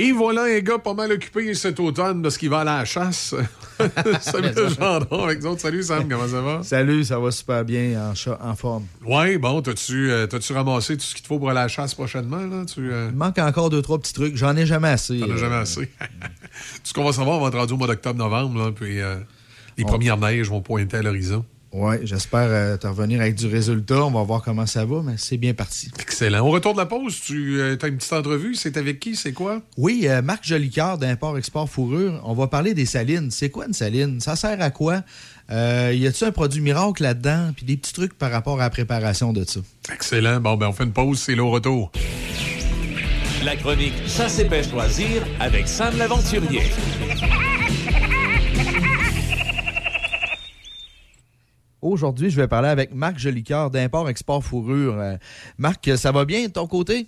Et voilà un gars pas mal occupé cet automne parce qu'il va aller à la chasse. Samuel Jean-Don avec nous autres. Salut Sam, comment ça va? Salut, ça va super bien, en forme. Oui, bon, t'as-tu ramassé tout ce qu'il te faut pour aller à la chasse prochainement? Là? Il manque encore 2-3 petits trucs. J'en ai jamais assez. J'en ai jamais assez. Ce qu'on va savoir, on va être rendu au mois d'octobre-novembre, là, puis les premières neiges vont pointer à l'horizon. Oui, j'espère te revenir avec du résultat. On va voir comment ça va, mais c'est bien parti. Excellent. On retourne de la pause. Tu as une petite entrevue. C'est avec qui? C'est quoi? Oui, Marc Jolicoeur d'Import-Export Fourrure. On va parler des salines. C'est quoi une saline? Ça sert à quoi? Y a-t-il un produit miracle là-dedans? Puis des petits trucs par rapport à la préparation de ça. Excellent. Bon, ben on fait une pause. C'est le retour. La chronique Ça s'épêche loisir avec Sam l'aventurier. Aujourd'hui, je vais parler avec Marc Jolicoeur d'Import-Export Fourrure. Marc, ça va bien de ton côté?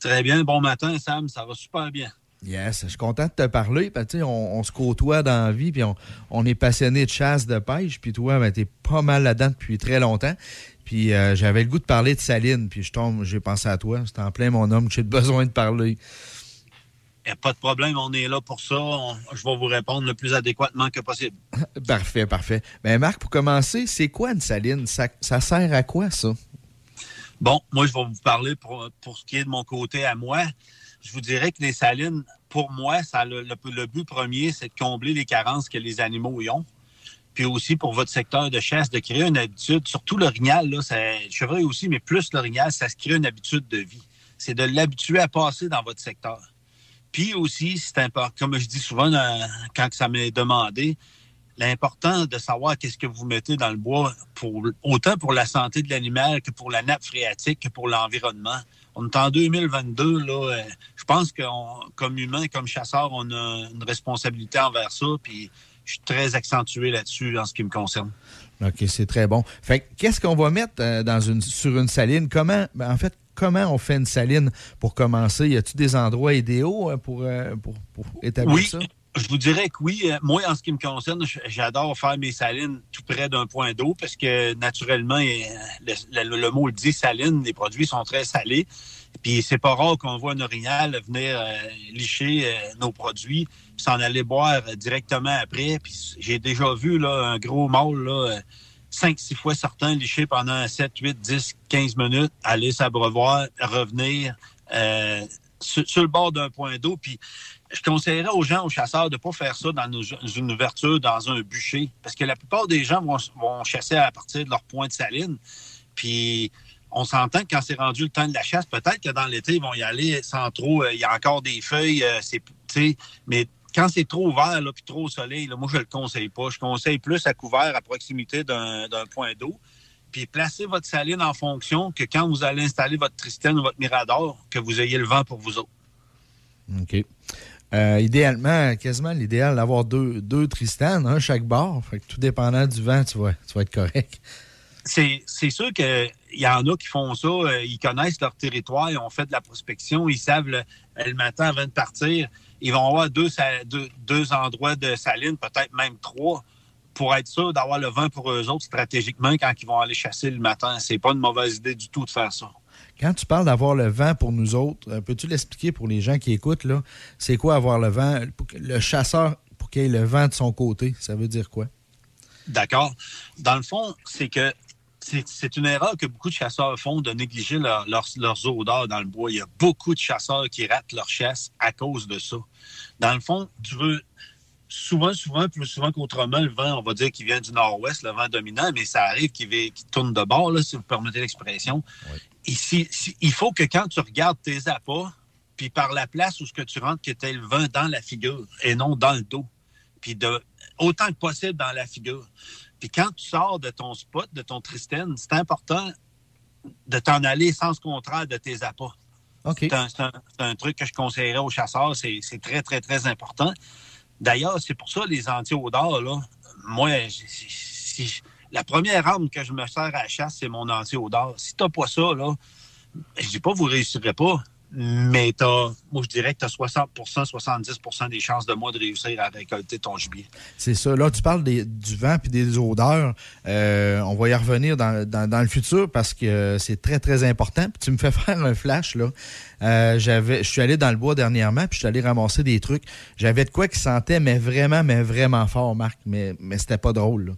Très bien. Bon matin, Sam. Ça va super bien. Yes. Je suis content de te parler. Parce que, on se côtoie dans la vie. Puis on est passionné de chasse, de pêche. Puis toi, ben, t'es pas mal là-dedans depuis très longtemps. Puis j'avais le goût de parler de saline. Puis j'ai pensé à toi. C'est en plein mon homme que j'ai besoin de parler. Il n'y a pas de problème, on est là pour ça. Je vais vous répondre le plus adéquatement que possible. Parfait, parfait. Bien, Marc, pour commencer, c'est quoi une saline? Ça sert à quoi, ça? Bon, moi, je vais vous parler pour ce qui est de mon côté à moi. Je vous dirais que les salines, pour moi, ça le but premier, c'est de combler les carences que les animaux y ont. Puis aussi, pour votre secteur de chasse, de créer une habitude, surtout l'orignal, là, c'est chevreuil aussi, mais plus l'orignal, ça se crée une habitude de vie. C'est de l'habituer à passer dans votre secteur. Puis aussi, c'est important, comme je dis souvent quand ça m'est demandé, l'important de savoir qu'est-ce que vous mettez dans le bois, autant pour la santé de l'animal que pour la nappe phréatique, que pour l'environnement. On est en 2022, là, je pense que comme humains, comme chasseurs, on a une responsabilité envers ça, puis je suis très accentué là-dessus en ce qui me concerne. OK, c'est très bon. Fait que, qu'est-ce qu'on va mettre sur une saline? Comment on fait une saline pour commencer? Y a-t-il des endroits idéaux pour établir ça? Oui, je vous dirais que oui. Moi, en ce qui me concerne, j'adore faire mes salines tout près d'un point d'eau parce que, naturellement, le mot le dit, saline, les produits sont très salés. Puis c'est pas rare qu'on voit un orignal venir licher nos produits puis s'en aller boire directement après. Puis j'ai déjà vu là, un gros mâle, là, 5-6 fois certains lichés pendant 7, 8, 10, 15 minutes, aller s'abreuvoir, revenir sur le bord d'un point d'eau. Puis je conseillerais aux chasseurs, de ne pas faire ça dans une ouverture, dans un bûcher. Parce que la plupart des gens vont chasser à partir de leur point de saline. Puis on s'entend que quand c'est rendu le temps de la chasse, peut-être que dans l'été, ils vont y aller sans trop. Il y a encore des feuilles, mais quand c'est trop ouvert là, puis trop au soleil, là, moi, je ne le conseille pas. Je conseille plus à couvert à proximité d'un point d'eau. Puis placez votre saline en fonction que quand vous allez installer votre Tristan ou votre Mirador, que vous ayez le vent pour vous autres. OK. Idéalement, quasiment l'idéal d'avoir deux Tristan, un chaque bord. Fait que tout dépendant du vent, tu vas être correct. C'est sûr qu'il y en a qui font ça. Ils connaissent leur territoire, ils ont fait de la prospection, ils savent le matin avant de partir. Ils vont avoir deux endroits de saline, peut-être même trois, pour être sûr d'avoir le vent pour eux autres stratégiquement quand ils vont aller chasser le matin. C'est pas une mauvaise idée du tout de faire ça. Quand tu parles d'avoir le vent pour nous autres, peux-tu l'expliquer pour les gens qui écoutent, là? C'est quoi avoir le vent? Le chasseur, pour qu'il ait le vent de son côté, ça veut dire quoi? D'accord. Dans le fond, c'est que c'est une erreur que beaucoup de chasseurs font de négliger leurs odeurs dans le bois. Il y a beaucoup de chasseurs qui ratent leur chasse à cause de ça. Dans le fond, tu veux souvent, plus souvent qu'autrement, le vent, on va dire qu'il vient du nord-ouest, le vent dominant, mais ça arrive qu'il tourne de bord, là, si vous permettez l'expression. Oui. Il faut que quand tu regardes tes appâts, puis par la place où ce que tu rentres, que tu aies le vent dans la figure et non dans le dos. Puis autant que possible dans la figure. Puis quand tu sors de ton spot, de ton Tristan, c'est important de t'en aller sens contraire de tes appâts. Okay. C'est un truc que je conseillerais aux chasseurs. C'est très, très, très important. D'ailleurs, c'est pour ça les anti-odeurs, là. Moi, la première arme que je me sers à la chasse, c'est mon anti-odeur. Si t'as pas ça, là, je dis pas que vous réussirez pas, Mais moi, je dirais que tu as 60 %, 70 % des chances de moi de réussir à récolter ton gibier. C'est ça. Là, tu parles du vent puis des odeurs. On va y revenir dans le futur parce que c'est très, très important. Puis tu me fais faire un flash, là. Je suis allé dans le bois dernièrement puis je suis allé ramasser des trucs. J'avais de quoi qui sentait, mais vraiment fort, Marc. Mais c'était pas drôle, là.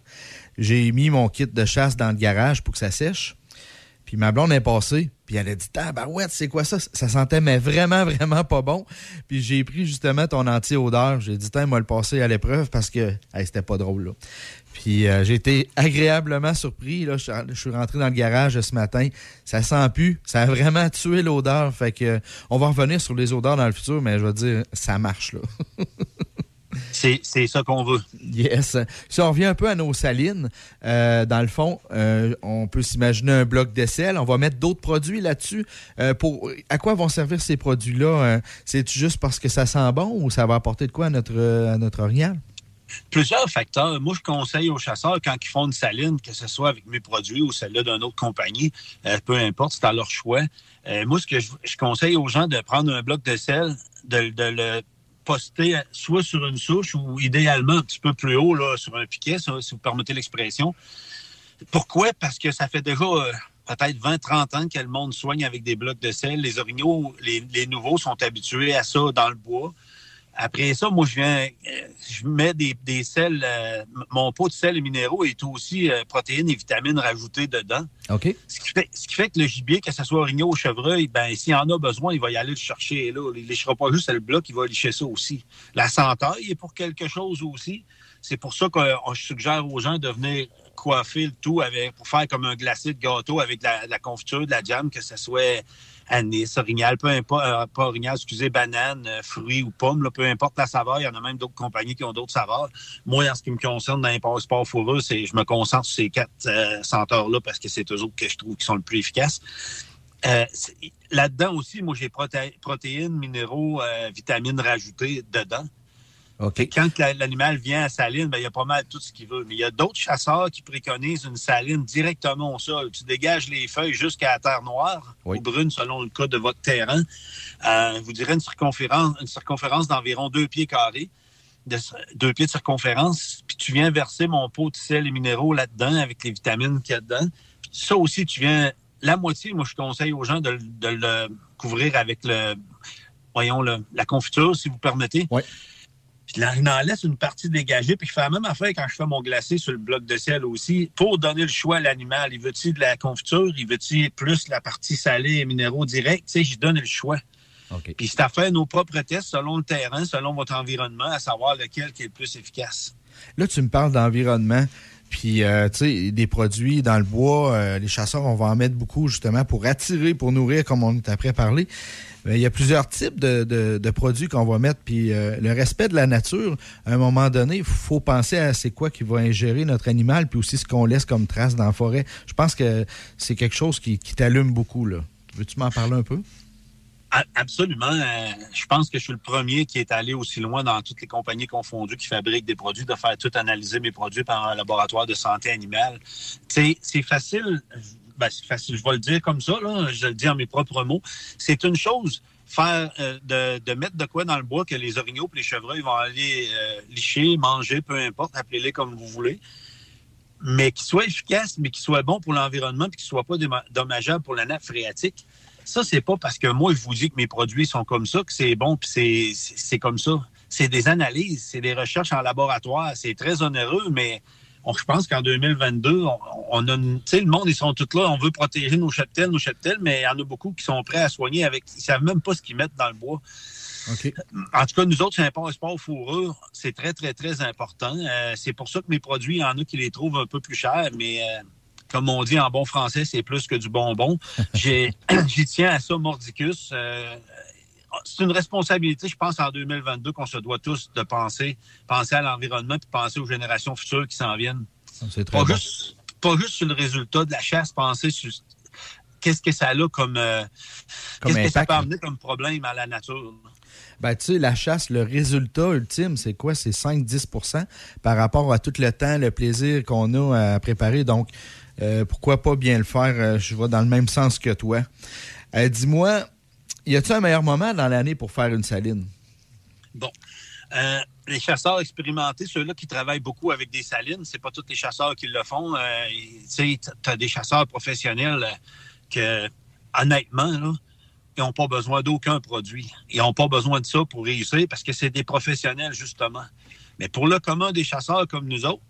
J'ai mis mon kit de chasse dans le garage pour que ça sèche. Puis ma blonde est passée, puis elle a dit « Tabarouette, c'est quoi ça? » Ça sentait mais vraiment, vraiment pas bon. Puis j'ai pris justement ton anti-odeur. J'ai dit « Tiens, moi le passer à l'épreuve parce que hey, c'était pas drôle, là. » Puis j'ai été agréablement surpris. Là, je suis rentré dans le garage ce matin. Ça sent plus. Ça a vraiment tué l'odeur. Fait que on va revenir sur les odeurs dans le futur, mais je vais te dire, ça marche, là. C'est ça qu'on veut. Yes. Si on revient un peu à nos salines, dans le fond, on peut s'imaginer un bloc de sel. On va mettre d'autres produits là-dessus. À quoi vont servir ces produits-là? C'est-tu juste parce que ça sent bon ou ça va apporter de quoi à notre orignal? Plusieurs facteurs. Moi, je conseille aux chasseurs, quand ils font une saline, que ce soit avec mes produits ou celle-là d'une autre compagnie, peu importe, c'est à leur choix. Moi, ce que je conseille aux gens, de prendre un bloc de sel, de le poster soit sur une souche ou idéalement un petit peu plus haut, là, sur un piquet, ça, si vous permettez l'expression. Pourquoi? Parce que ça fait déjà peut-être 20-30 ans que le monde soigne avec des blocs de sel. Les orignaux, les nouveaux sont habitués à ça dans le bois. Après ça, moi, je mets des sels. Mon pot de sel et minéraux est aussi protéines et vitamines rajoutées dedans. OK. Ce qui fait que le gibier, que ce soit orignaux ou chevreuil, ben, s'il en a besoin, il va y aller le chercher. Là, il ne léchera pas juste le bloc, il va lécher ça aussi. La sentaille est pour quelque chose aussi. C'est pour ça qu'on suggère aux gens de venir coiffer le tout pour faire comme un glacé de gâteau avec de la confiture, de la jam, que ce soit anis, orignal, peu importe, pas orignal, excusez, banane, fruits ou pommes, là, peu importe la saveur. Il y en a même d'autres compagnies qui ont d'autres saveurs. Moi, en ce qui me concerne, dans les passeports fourreux, je me concentre sur ces quatre senteurs-là parce que c'est eux autres que je trouve qui sont le plus efficaces. Là-dedans aussi, moi, j'ai protéines, minéraux, vitamines rajoutées dedans. Okay. Quand l'animal vient à saline, ben, il y a pas mal tout ce qu'il veut. Mais il y a d'autres chasseurs qui préconisent une saline directement au sol. Tu dégages les feuilles jusqu'à la terre noire, oui, ou brune selon le cas de votre terrain. Je vous dirais une circonférence d'environ 2 pieds carrés, 2 pieds de circonférence. Puis tu viens verser mon pot de sel et minéraux là-dedans avec les vitamines qu'il y a dedans. Puis ça aussi, tu viens... La moitié, moi, je conseille aux gens de le couvrir avec la confiture, si vous permettez. Oui. Puis là, je n'en laisse une partie dégagée, puis je fais la même affaire quand je fais mon glacé sur le bloc de sel aussi, pour donner le choix à l'animal. Il veut-il de la confiture? Il veut-il plus la partie salée et minéraux directs? Tu sais, j'y donne le choix. Okay. Puis c'est à faire nos propres tests selon le terrain, selon votre environnement, à savoir lequel qui est le plus efficace. Là, tu me parles d'environnement. Puis, tu sais, des produits dans le bois, les chasseurs, on va en mettre beaucoup, justement, pour attirer, pour nourrir, comme on est après parlé. Il y a plusieurs types de produits qu'on va mettre. Puis, le respect de la nature, à un moment donné, il faut penser à c'est quoi qui va ingérer notre animal, puis aussi ce qu'on laisse comme trace dans la forêt. Je pense que c'est quelque chose qui t'allume beaucoup, là. Veux-tu m'en parler un peu? Absolument. Je pense que je suis le premier qui est allé aussi loin dans toutes les compagnies confondues qui fabriquent des produits, de faire tout analyser mes produits par un laboratoire de santé animale. C'est facile, je vais le dire comme ça, là, je le dis en mes propres mots. C'est une chose, faire de mettre de quoi dans le bois que les orignaux et les chevreuils vont aller licher, manger, peu importe, appelez-les comme vous voulez. Mais qu'ils soient efficaces, mais qu'ils soient bons pour l'environnement et qu'ils ne soient pas dommageables pour la nappe phréatique. Ça, c'est pas parce que moi, je vous dis que mes produits sont comme ça, que c'est bon, puis c'est comme ça. C'est des analyses, c'est des recherches en laboratoire. C'est très onéreux, mais je pense qu'en 2022, on a... Tu sais, le monde, ils sont tous là, on veut protéger nos cheptels, mais il y en a beaucoup qui sont prêts à soigner avec... Ils savent même pas ce qu'ils mettent dans le bois. Okay. En tout cas, nous autres, c'est un passeport fourrure. C'est très, très, très important. C'est pour ça que mes produits, il y en a qui les trouvent un peu plus chers, mais... Comme on dit en bon français, c'est plus que du bonbon. J'y tiens à ça, mordicus. C'est une responsabilité, je pense, en 2022, qu'on se doit tous de penser à l'environnement et penser aux générations futures qui s'en viennent. C'est très bon. Pas juste sur le résultat de la chasse, penser sur qu'est-ce que ça a comme impact, que ça peut amener comme problème à la nature. Ben, tu sais, la chasse, le résultat ultime, c'est quoi? C'est 5-10 % par rapport à tout le temps, le plaisir qu'on a à préparer. Donc, pourquoi pas bien le faire? Je vais dans le même sens que toi. Dis-moi, y a-t-il un meilleur moment dans l'année pour faire une saline? Bon. Les chasseurs expérimentés, ceux-là qui travaillent beaucoup avec des salines, c'est pas tous les chasseurs qui le font. Tu sais, t'as des chasseurs professionnels que, honnêtement, là, ils n'ont pas besoin d'aucun produit. Ils n'ont pas besoin de ça pour réussir parce que c'est des professionnels, justement. Mais pour le commun des chasseurs comme nous autres,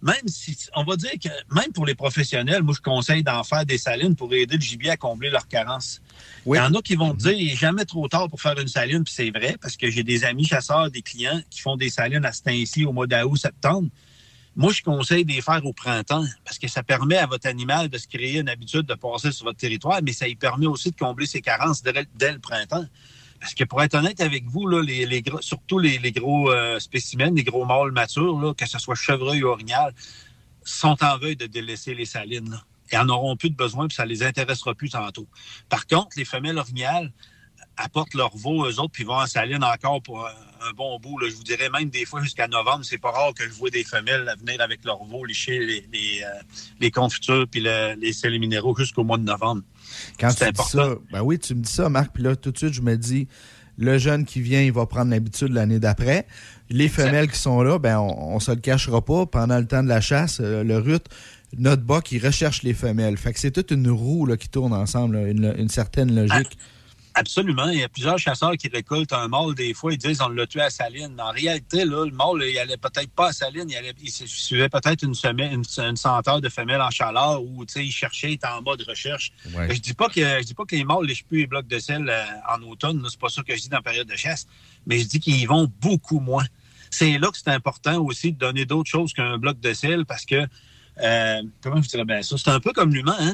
même si, on va dire que même pour les professionnels, moi, je conseille d'en faire des salines pour aider le gibier à combler leurs carences. Oui. Il y en a qui vont te dire, il n'est jamais trop tard pour faire une saline, puis c'est vrai, parce que j'ai des amis chasseurs, des clients qui font des salines à ce temps-ci au mois d'août, septembre. Moi, je conseille de les faire au printemps, parce que ça permet à votre animal de se créer une habitude de passer sur votre territoire, mais ça lui permet aussi de combler ses carences dès le printemps. Parce que pour être honnête avec vous, là, surtout les gros spécimens, les gros mâles matures, là, que ce soit chevreuil ou orignal, sont en veille de délaisser les salines. Là. Ils n'en auront plus de besoin puis ça ne les intéressera plus tantôt. Par contre, les femelles orignales apportent leurs veaux eux autres puis vont en saline encore pour un bon bout. Là. Je vous dirais même des fois jusqu'à novembre, c'est pas rare que je vois des femelles venir avec leurs veaux licher les confitures puis les sels minéraux jusqu'au mois de novembre. Quand c'est tu important. Dis ça, ben oui, tu me dis ça, Marc, puis là, tout de suite, je me dis, le jeune qui vient, il va prendre l'habitude l'année d'après. Les femelles qui sont là, ben on se le cachera pas. Pendant le temps de la chasse, le rut, notre boc, il recherche les femelles. Fait que c'est toute une roue là, qui tourne ensemble, là, une certaine logique. Absolument. Il y a plusieurs chasseurs qui récoltent un mâle, des fois, ils disent on l'a tué à saline. En réalité, là, le mâle, il n'allait peut-être pas à saline, il suivait peut-être une senteur de femelles en chaleur ou il cherchait, il était en mode recherche. Ouais. Je dis pas que les mâles lèchent plus les blocs de sel en automne, là, c'est pas ça que je dis dans la période de chasse, mais je dis qu'ils y vont beaucoup moins. C'est là que c'est important aussi de donner d'autres choses qu'un bloc de sel parce que comment je dirais bien ça? C'est un peu comme l'humain, hein?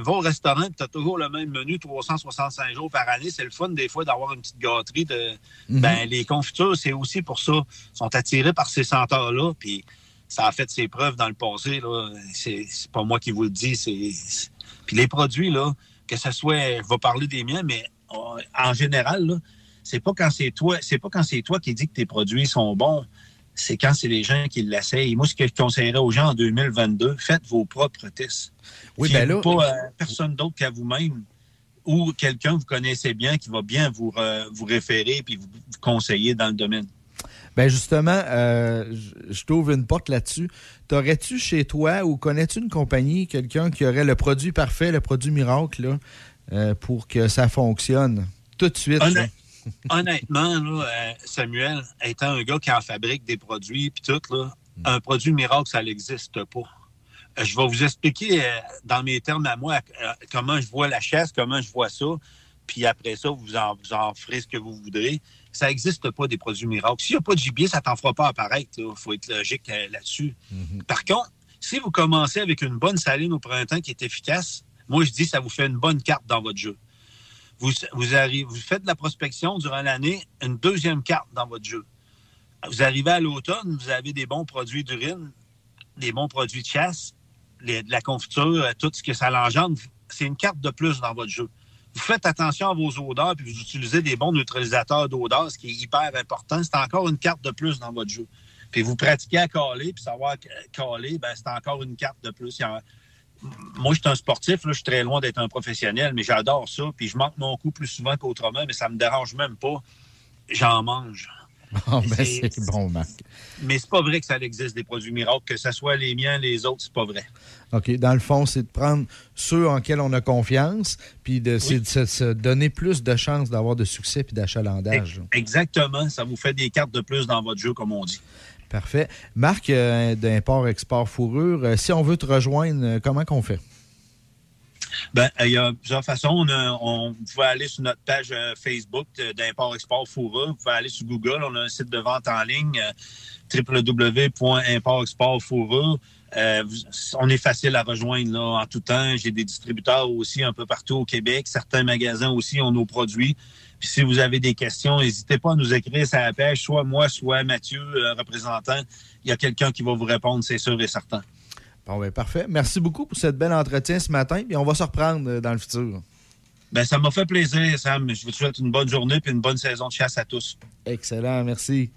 Va au restaurant et t'as toujours le même menu 365 jours par année. C'est le fun des fois d'avoir une petite gâterie de les confitures, c'est aussi pour ça. Ils sont attirés par ces senteurs-là, puis ça a fait ses preuves dans le passé. Là. C'est pas moi qui vous le dis. Puis les produits, là, que ce soit, je vais parler des miens, mais en général, là, c'est pas quand c'est toi qui dis que tes produits sont bons. C'est quand c'est les gens qui l'essayent. Moi, ce que je conseillerais aux gens en 2022, faites vos propres tests. Oui, ben là, pas personne d'autre qu'à vous-même ou quelqu'un que vous connaissez bien qui va bien vous référer puis vous conseiller dans le domaine. Bien, justement, je t'ouvre une porte là-dessus. T'aurais-tu chez toi ou connais-tu une compagnie, quelqu'un qui aurait le produit parfait, le produit miracle, là, pour que ça fonctionne tout de suite? Honnêtement, là, Samuel, étant un gars qui en fabrique des produits puis tout, là, un produit miracle, ça n'existe pas. Je vais vous expliquer dans mes termes à moi comment je vois la chasse, comment je vois ça, puis après ça, vous en ferez ce que vous voudrez. Ça n'existe pas, des produits miracles. S'il n'y a pas de gibier, ça ne t'en fera pas apparaître. Il faut être logique là-dessus. Mm-hmm. Par contre, si vous commencez avec une bonne saline au printemps qui est efficace, moi, je dis que ça vous fait une bonne carte dans votre jeu. Vous faites de la prospection durant l'année, une deuxième carte dans votre jeu. Vous arrivez à l'automne, vous avez des bons produits d'urine, des bons produits de chasse, de la confiture, tout ce que ça l'engendre. C'est une carte de plus dans votre jeu. Vous faites attention à vos odeurs puis vous utilisez des bons neutralisateurs d'odeurs, ce qui est hyper important. C'est encore une carte de plus dans votre jeu. Puis vous pratiquez à caler, puis savoir caler, bien, c'est encore une carte de plus. Moi, je suis un sportif, là, je suis très loin d'être un professionnel, mais j'adore ça, puis je manque mon coup plus souvent qu'autrement, mais ça me dérange même pas. J'en mange. Oh, ben c'est bon, Marc. Mais c'est pas vrai que ça existe, des produits miracles, que ce soit les miens, les autres, c'est pas vrai. OK. Dans le fond, c'est de prendre ceux en lesquels on a confiance, puis c'est de se donner plus de chances d'avoir de succès puis d'achalandage. Exactement. Ça vous fait des cartes de plus dans votre jeu, comme on dit. Parfait. Marc, d'import-export fourrure, si on veut te rejoindre, comment qu'on fait? Bien, il y a plusieurs façons. Vous pouvez aller sur notre page Facebook d'import-export fourrure. Vous pouvez aller sur Google. On a un site de vente en ligne, www.import-export-fourrure. On est facile à rejoindre là, en tout temps. J'ai des distributeurs aussi un peu partout au Québec. Certains magasins aussi ont nos produits. Puis si vous avez des questions, n'hésitez pas à nous écrire sur la page, soit moi, soit Mathieu, le représentant. Il y a quelqu'un qui va vous répondre, c'est sûr et certain. Bon, bien, parfait. Merci beaucoup pour cette belle entretien ce matin. Puis on va se reprendre dans le futur. Bien, ça m'a fait plaisir, Sam. Je vous souhaite une bonne journée et une bonne saison de chasse à tous. Excellent, merci.